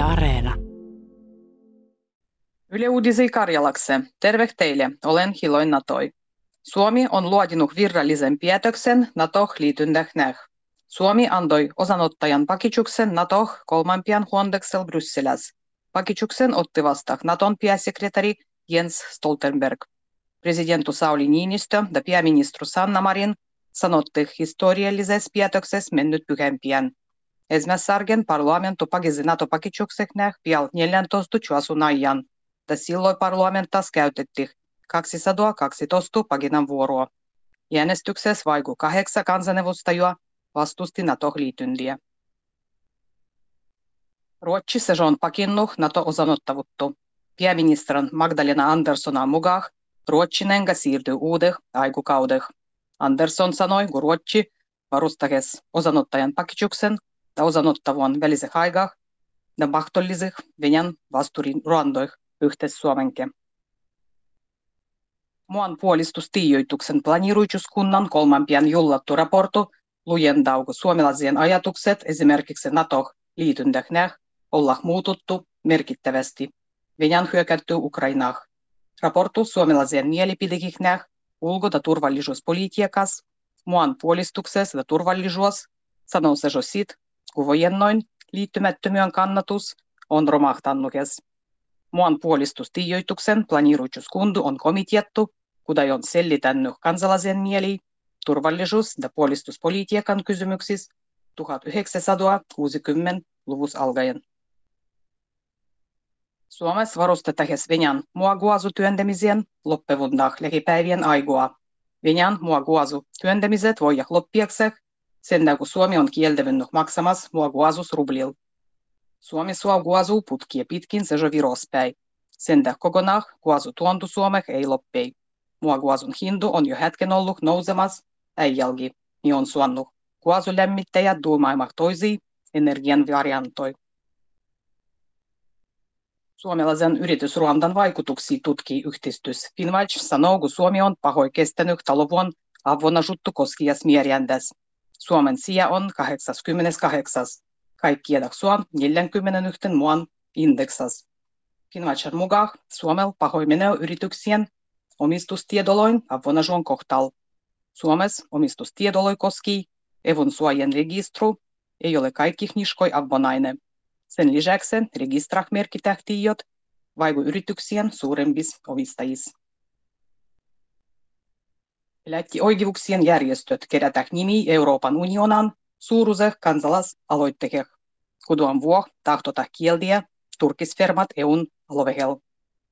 Yle Areena. Yle Uudisi Karjalaksi. Terve teille. Olen Hiloin Natoi. Suomi on luodinut virallisen päätöksen Natoh liitynnähnäh. Suomi antoi osanottajan pakituksen Natoh 3. huondeksel Brysselissä. Pakituksen otti vastaan Naton pääsekretari Jens Stoltenberg. Presidentti Sauli Niinistö ja pääministeri Sanna Marin sanotti historiallisessa päätöksessä mennyt pyhämpiään. Esimerkiksi parlamentu pakisi NATO-pakituksesnäh pian 14 juosun ajan, ja silloin parlamentassa käytettiin 212 paginan vuoroa. Äänestyksessä vaikui 8 kansanedustajaa vastusti NATO-liityntiä. Ruotsi se on pakinnut NATO-osanottavuutta. Pääministerin Magdalena Anderssonin mukaan Ruotsin enkä siirtyy uudeh aikukaudeh. Andersson sanoi, kun Ruotsi varustahes osanottajan pakituksen ja osanottavuun väliseh aikah ja mahtolliseh Venäjän vastuuruandoih yhtes Suomenke. Muan puolustustiijoituksen planiruituskunnan 3. jullattu raportu lujentauko suomalaisien ajatukset esimerkiksi NATO liitynnähnäh ollah muututtu merkittävästi. Venäjän hyökätty Ukrainah. Raportu suomalaisien mielipidekihnäh ulko- ja turvallisuuspolitiikas, muan puolustuksessa ja turvallisuus, sanoo se jo sit, kun vojennoin liittymättömyön kannatus on romahtannuhes. Muan puolustustiijoituksen planiruituskundu on komitiettu, kudai on sellitännöh kansalaisen mieli, turvallisuus- ja puolustuspolitiikan kysymyksis 1960-luvus algaen. Suomessa varustetahes Venäjän muaguazu-työntämiseen loppevundah lähipäivien aigua. Venäjän muaguazu-työntämiset voijah loppiakseh, sendä kun Suomi on kieltävennuh maksamas muaguazus-rublil. Suomi suo guazu-putkie pitkin se jo Virospäin. Sendä kokonah guazu-tuontu Suomeh ei loppei. Muaguazun hindu on jo hetken ollut nousemas äijälgi, niin on suannuh guazu-lämmittäjät duumaimah toisii energian variantoi. Suomalaisen yritysruandan vaikutuksia tutkii yhteistyössä. Finnwatch sanoo, kun Suomi on pahoin kestänyt talovuon avonajuttu koskias mierändäs. Suomen sija on 88. Kaikki edaksuan 41 muan indeksas. Finnwatchin mukaan Suomella pahoin menee yrityksien omistustiedoloin avonajuon kohtal. Suomessa omistustiedoloi koskii evonsuojen registru ei ole kaikkih niskoi avonainen. Sen lisäksi registrah merkitään tiedot vaivuyrityksien suurempis omistajis. Elättioikeuksien järjestöt kerätään nimiä Euroopan unionan suuruuseh kansalaisaloitteheh, kuduan vuoh tahtota kieltiä turkisfirmat EUn alovehel.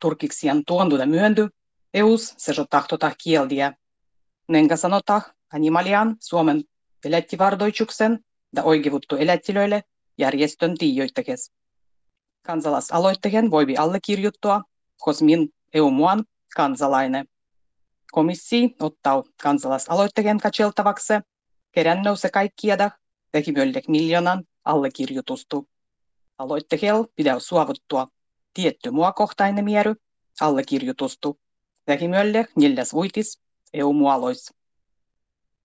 Turkiksien tuonduda myönty EUs sejo tahtota kieltiä. Nenkä sanotah Animalian Suomen elättivardoituksen ja oikeuttu elättilöille järjestön tiijoittahes. Kansalaisaloittehen voivi allekirjoittua, kosmin EU-muan kansalainen. Komissii ottaa kansalaisaloittehen katseltavaksi, kerännöuse kaikkiada, tekimöldek miljoonan allekirjoitustu. Aloittehel pitää suovuttua tietty muakohtainen miery allekirjoitustu, tekimöldek 4 vuitis EU-mualois.